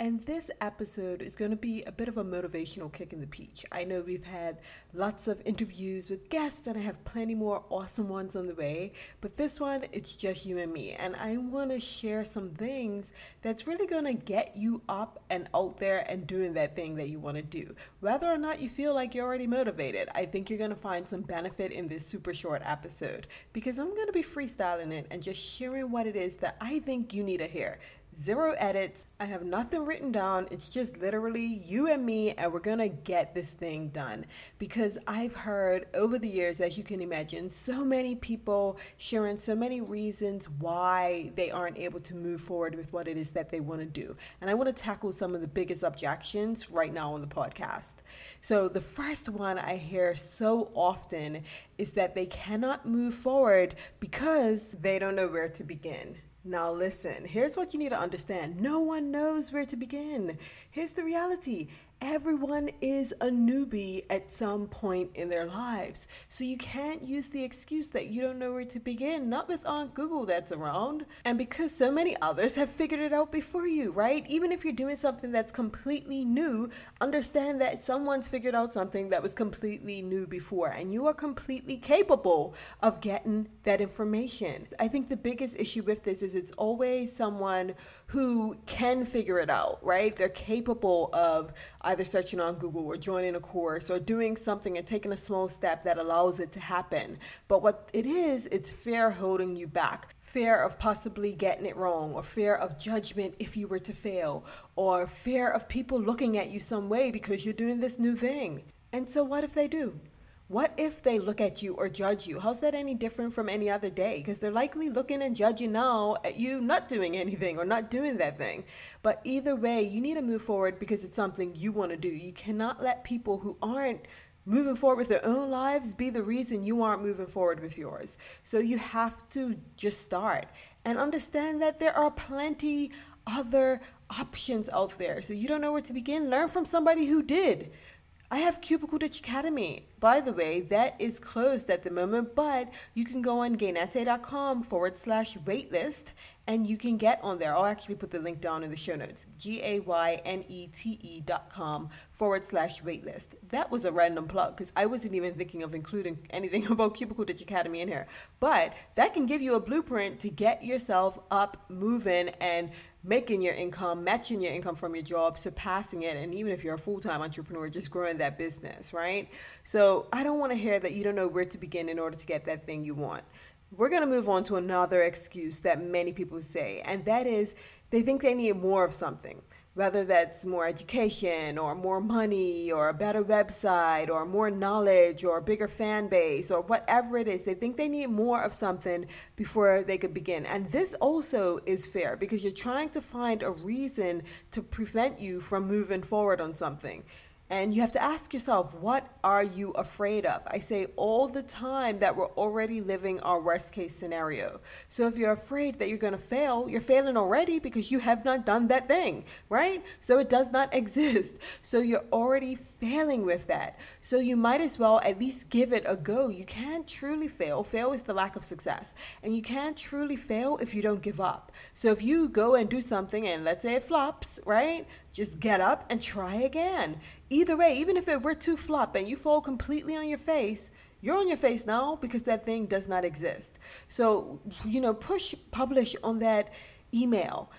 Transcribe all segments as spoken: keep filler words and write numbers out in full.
And this episode is going to be a bit of a motivational kick in the peach. I know we've had lots of interviews with guests and I have plenty more awesome ones on the way, but this one, it's just you and me. And I want to share some things that's really going to get you up and out there and doing that thing that you want to do. Whether or not you feel like you're already motivated, I think you're going to find some benefit in this super short episode because I'm going to be freestyling it and just sharing what it is that I think you need to hear. Zero edits. I have nothing written down. It's just literally you and me, and we're going to get this thing done because I've heard over the years, as you can imagine, so many people sharing so many reasons why they aren't able to move forward with what it is that they want to do. And I want to tackle some of the biggest objections right now on the podcast. So the first one I hear so often is that they cannot move forward because they don't know where to begin. Now listen, here's what you need to understand. No one knows where to begin. Here's the reality. Everyone is a newbie at some point in their lives. So you can't use the excuse that you don't know where to begin, not with Aunt Google that's around. And because so many others have figured it out before you, right? Even if you're doing something that's completely new, understand that someone's figured out something that was completely new before, and you are completely capable of getting that information. I think the biggest issue with this is it's always someone who can figure it out, right? They're capable of either searching on Google or joining a course or doing something and taking a small step that allows it to happen. But what it is, it's fear holding you back. Fear of possibly getting it wrong, or fear of judgment if you were to fail, or fear of people looking at you some way because you're doing this new thing. And so what if they do? What if they look at you or judge you? How's that any different from any other day? Because they're likely looking and judging now at you not doing anything or not doing that thing. But either way, you need to move forward because it's something you want to do. You cannot let people who aren't moving forward with their own lives be the reason you aren't moving forward with yours. So you have to just start and understand that there are plenty other options out there. So you don't know where to begin. Learn from somebody who did. I have Cubicle Ditch Academy. By the way, that is closed at the moment, but you can go on gaynete.com forward slash waitlist and you can get on there. I'll actually put the link down in the show notes. G-A-Y-N-E-T-E dot com forward slash waitlist. That was a random plug because I wasn't even thinking of including anything about Cubicle Ditch Academy in here. But that can give you a blueprint to get yourself up, moving, and making your income, matching your income from your job, surpassing it, and even if you're a full-time entrepreneur, just growing that business, right? So I don't want to hear that you don't know where to begin in order to get that thing you want. We're going to move on to another excuse that many people say, and that is they think they need more of something, whether that's more education or more money or a better website or more knowledge or a bigger fan base or whatever it is. They think they need more of something before they could begin. And this also is fair because you're trying to find a reason to prevent you from moving forward on something. And you have to ask yourself, what are you afraid of? I say all the time that we're already living our worst case scenario. So if you're afraid that you're going to fail, you're failing already because you have not done that thing, right? So it does not exist. So you're already failing with that. So you might as well at least give it a go. You can't truly fail. Fail is the lack of success. And you can't truly fail if you don't give up. So if you go and do something and let's say it flops, right? Just get up and try again. Either way, even if it were to flop and you fall completely on your face, you're on your face now because that thing does not exist. So, you know, push publish on that email.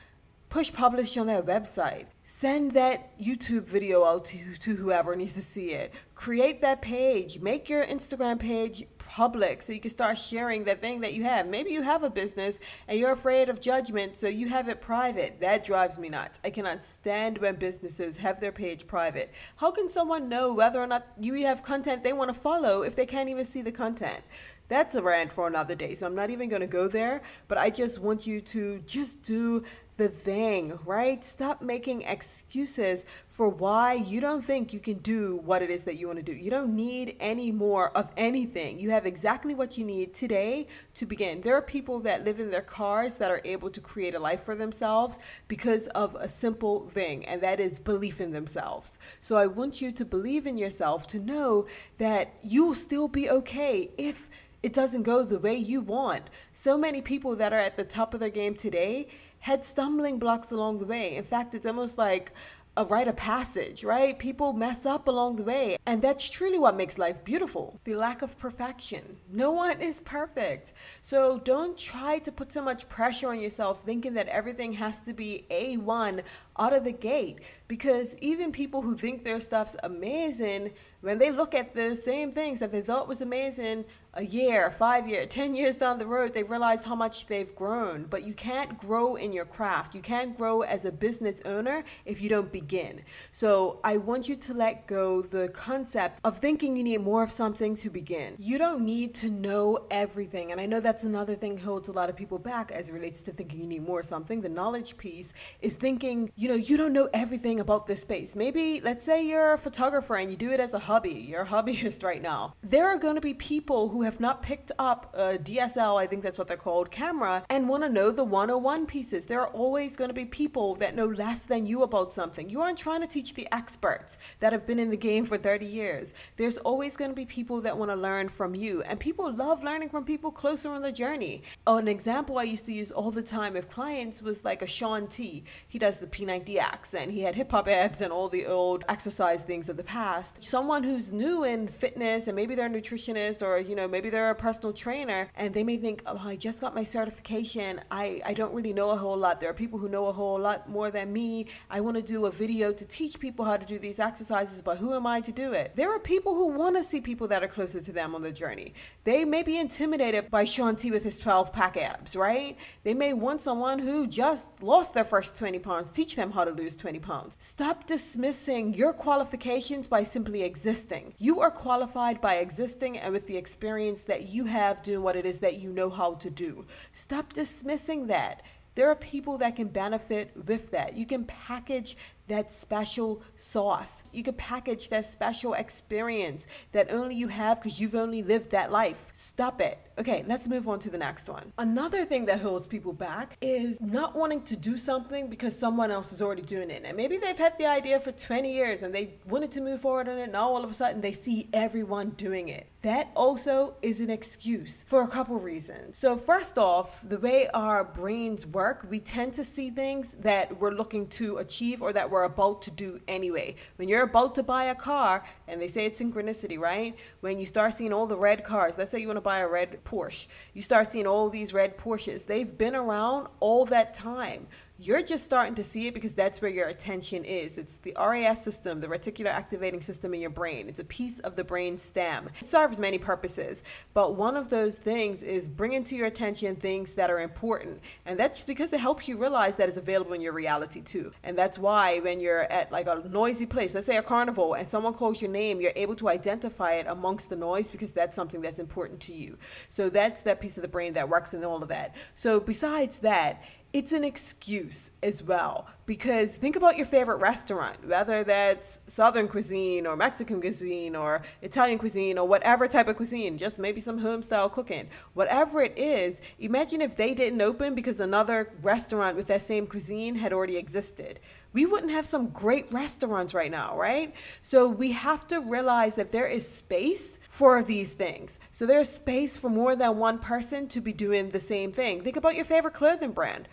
Push publish on that website. Send that YouTube video out to, to whoever needs to see it. Create that page. Make your Instagram page public so you can start sharing that thing that you have. Maybe you have a business and you're afraid of judgment, so you have it private. That drives me nuts. I cannot stand when businesses have their page private. How can someone know whether or not you have content they want to follow if they can't even see the content? That's a rant for another day, so I'm not even going to go there, but I just want you to just do the thing, right? Stop making excuses for why you don't think you can do what it is that you want to do. You don't need any more of anything. You have exactly what you need today to begin. There are people that live in their cars that are able to create a life for themselves because of a simple thing, and that is belief in themselves. So I want you to believe in yourself, to know that you will still be okay if it doesn't go the way you want. So many people that are at the top of their game today had stumbling blocks along the way. In fact, it's almost like a rite of passage, right? People mess up along the way. And that's truly what makes life beautiful. The lack of perfection. No one is perfect. So don't try to put so much pressure on yourself thinking that everything has to be A one out of the gate. Because even people who think their stuff's amazing, when they look at the same things that they thought was amazing a year, five year, ten years down the road, they realize how much they've grown. But you can't grow in your craft. You can't grow as a business owner if you don't begin. So I want you to let go the concept of thinking you need more of something to begin. You don't need to know everything. And I know that's another thing that holds a lot of people back as it relates to thinking you need more of something. The knowledge piece is thinking, you know, you don't know everything about this space. Maybe, let's say you're a photographer and you do it as a hobby, you're a hobbyist right now. There are going to be people who have not picked up a D S L, I think that's what they're called, camera, and want to know the one oh one pieces. There are always going to be people that know less than you about something. You aren't trying to teach the experts that have been in the game for thirty years. There's always going to be people that want to learn from you, and people love learning from people closer on the journey. Oh, an example I used to use all the time with clients was like a Sean T. He does the P ninety X, and he had hip hop abs and all the old exercise things of the past. Someone who's new in fitness, and maybe they're a nutritionist, or you know, maybe they're a personal trainer, and they may think, oh, I just got my certification, I, I don't really know a whole lot. There are people who know a whole lot more than me. I want to do a video to teach people how to do these exercises, but who am I to do it? There are people who want to see people that are closer to them on the journey. They may be intimidated by Sean T with his twelve pack abs, right? They may want someone who just lost their first twenty pounds, teach them how to lose twenty pounds. Stop dismissing your qualifications by simply existing. You are qualified by existing and with the experience that you have doing what it is that you know how to do. Stop dismissing that. There are people that can benefit with that. You can package that special sauce. You can package that special experience that only you have because you've only lived that life. Stop it. Okay, let's move on to the next one. Another thing that holds people back is not wanting to do something because someone else is already doing it. And maybe they've had the idea for twenty years and they wanted to move forward on it, and now all of a sudden they see everyone doing it. That also is an excuse for a couple reasons. So first off, the way our brains work, we tend to see things that we're looking to achieve or that we're about to do anyway. When you're about to buy a car, and they say it's synchronicity, right? When you start seeing all the red cars, let's say you want to buy a red Porsche, you start seeing all these red Porsches. They've been around all that time. You're just starting to see it because that's where your attention is. It's the R A S system, the reticular activating system in your brain. It's a piece of the brain stem. It serves many purposes, but one of those things is bringing to your attention things that are important. And that's because it helps you realize that it's available in your reality too. And that's why when you're at like a noisy place, let's say a carnival, and someone calls your name, you're able to identify it amongst the noise because that's something that's important to you. So that's that piece of the brain that works in all of that. So besides that, it's an excuse as well, because think about your favorite restaurant, whether that's Southern cuisine or Mexican cuisine or Italian cuisine or whatever type of cuisine, just maybe some home style cooking, whatever it is. Imagine if they didn't open because another restaurant with that same cuisine had already existed. We wouldn't have some great restaurants right now, right? So we have to realize that there is space for these things. So there's space for more than one person to be doing the same thing. Think about your favorite clothing brand.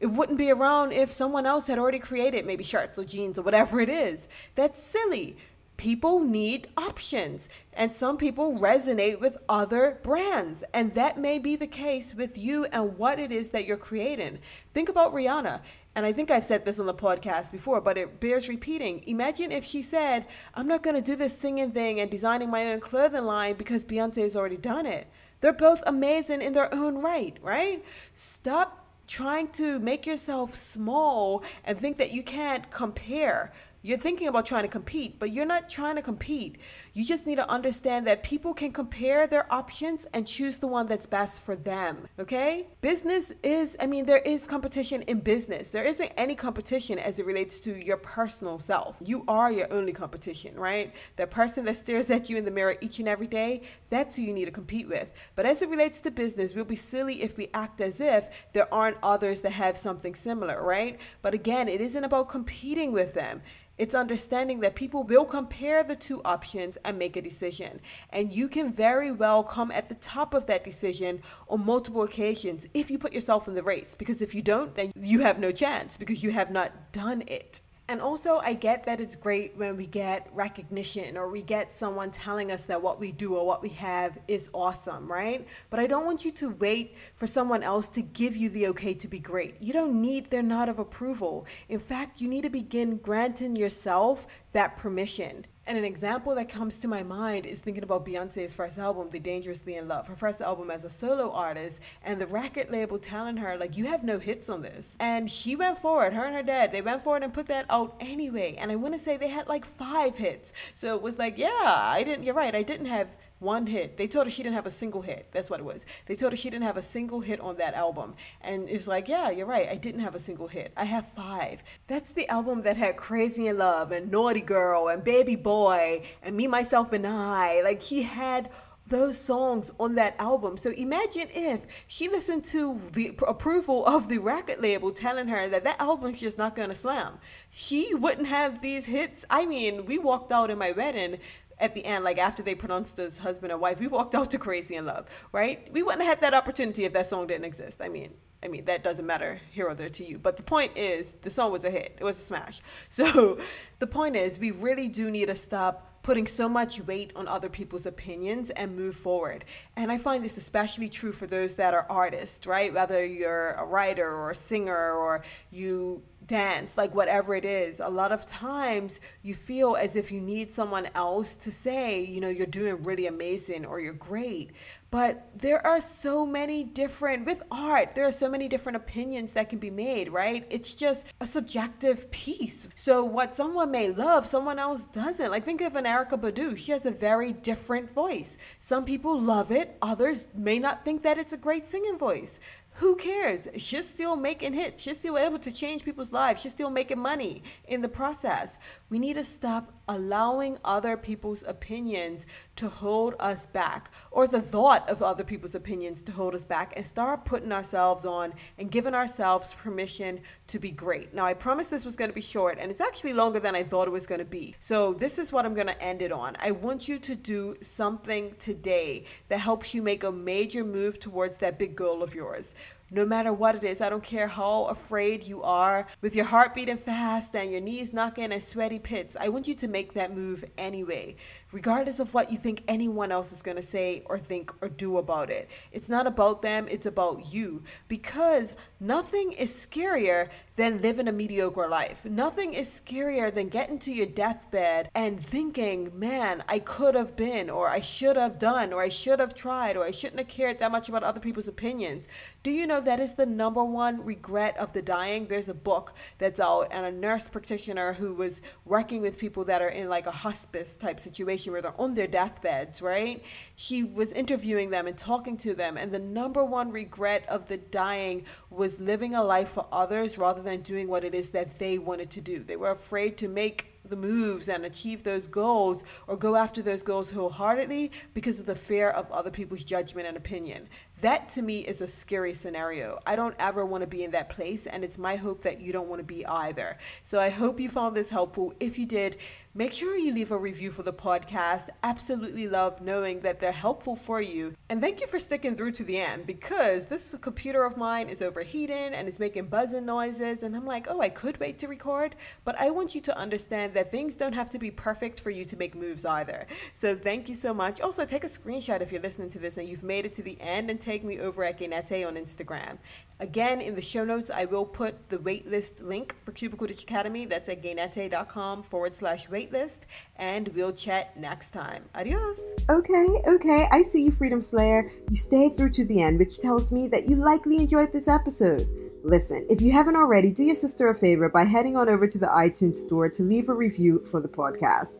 It wouldn't be around if someone else had already created maybe shirts or jeans or whatever it is. That's silly. People need options, and some people resonate with other brands, and that may be the case with you and what it is that you're creating. Think about Rihanna. And I think I've said this on the podcast before, but it bears repeating. Imagine if she said, I'm not going to do this singing thing and designing my own clothing line because Beyonce has already done it. They're both amazing in their own right, right? Stop trying to make yourself small and think that you can't compare. You're thinking about trying to compete, but you're not trying to compete. You just need to understand that people can compare their options and choose the one that's best for them, okay? Business is, I mean, there is competition in business. There isn't any competition as it relates to your personal self. You are your only competition, right? The person that stares at you in the mirror each and every day, that's who you need to compete with. But as it relates to business, we'll be silly if we act as if there aren't others that have something similar, right? But again, it isn't about competing with them. It's understanding that people will compare the two options and make a decision. And you can very well come at the top of that decision on multiple occasions if you put yourself in the race. Because if you don't, then you have no chance because you have not done it. And also, I get that it's great when we get recognition or we get someone telling us that what we do or what we have is awesome, right? But I don't want you to wait for someone else to give you the okay to be great. You don't need their nod of approval. In fact, you need to begin granting yourself that permission. And an example that comes to my mind is thinking about Beyonce's first album, The Dangerously In Love, her first album as a solo artist, and the record label telling her, like, you have no hits on this. And she went forward, her and her dad, they went forward and put that out anyway. And I want to say they had like five hits. So it was like, yeah, I didn't, you're right, I didn't have one hit. They told her she didn't have a single hit. That's what it was. They told her she didn't have a single hit on that album. And it's like, yeah, you're right. I didn't have a single hit. I have five. That's the album that had Crazy in Love and Naughty Girl and Baby Boy and Me, Myself, and I. Like, he had those songs on that album. So imagine if she listened to the approval of the record label telling her that that album's just not going to slam. She wouldn't have these hits. I mean, we walked out in my wedding at the end, like after they pronounced us husband and wife, we walked out to Crazy in Love, right? We wouldn't have had that opportunity if that song didn't exist. I mean, I mean, that doesn't matter here or there to you. But the point is, the song was a hit. It was a smash. So the point is, we really do need to stop putting so much weight on other people's opinions and move forward. And I find this especially true for those that are artists, right? Whether you're a writer or a singer or you dance, like whatever it is, a lot of times you feel as if you need someone else to say, you know, you're doing really amazing or you're great. But there are so many different, with art, there are so many different opinions that can be made, right? It's just a subjective piece. So what someone may love, someone else doesn't. Like think of an Erykah Badu. She has a very different voice. Some people love it. Others may not think that it's a great singing voice. Who cares? She's still making hits. She's still able to change people's lives. She's still making money in the process. We need to stop allowing other people's opinions to hold us back, or the thought of other people's opinions to hold us back, and start putting ourselves on and giving ourselves permission to be great. Now, I promised this was going to be short, and it's actually longer than I thought it was going to be. So this is what I'm going to end it on. I want you to do something today that helps you make a major move towards that big goal of yours. No matter what it is, I don't care how afraid you are, with your heart beating fast and your knees knocking and sweaty pits, I want you to make that move anyway, regardless of what you think anyone else is going to say or think or do about it. It's not about them, it's about you, because nothing is scarier than living a mediocre life. Nothing is scarier than getting to your deathbed and thinking, man, I could have been, or I should have done, or I should have tried, or I shouldn't have cared that much about other people's opinions. Do you know that is the number one regret of the dying? There's a book that's out, and a nurse practitioner who was working with people that are in like a hospice type situation where they're on their deathbeds, right? She was interviewing them and talking to them, and the number one regret of the dying was living a life for others rather than doing what it is that they wanted to do. They were afraid to make the moves and achieve those goals or go after those goals wholeheartedly because of the fear of other people's judgment and opinion. That to me is a scary scenario. I don't ever want to be in that place, and it's my hope that you don't want to be either. So I hope you found this helpful. If you did, make sure you leave a review for the podcast. Absolutely love knowing that they're helpful for you. And thank you for sticking through to the end, because this computer of mine is overheating and it's making buzzing noises. And I'm like, oh, I could wait to record, but I want you to understand that things don't have to be perfect for you to make moves either. So thank you so much. Also, take a screenshot if you're listening to this and you've made it to the end, and take me over at Gaynete on Instagram. Again, in the show notes, I will put the waitlist link for Cubicle Ditch Academy. That's at gaynete.com forward slash waitlist. List, and we'll chat next time. Adios. Okay, okay. I see you, Freedom Slayer. You stayed through to the end, which tells me that you likely enjoyed this episode. Listen, if you haven't already, do your sister a favor by heading on over to the iTunes store to leave a review for the podcast.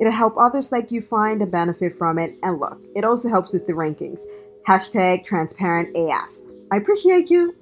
It'll help others like you find and benefit from it. And look, it also helps with the rankings. Hashtag transparent A F. I appreciate you.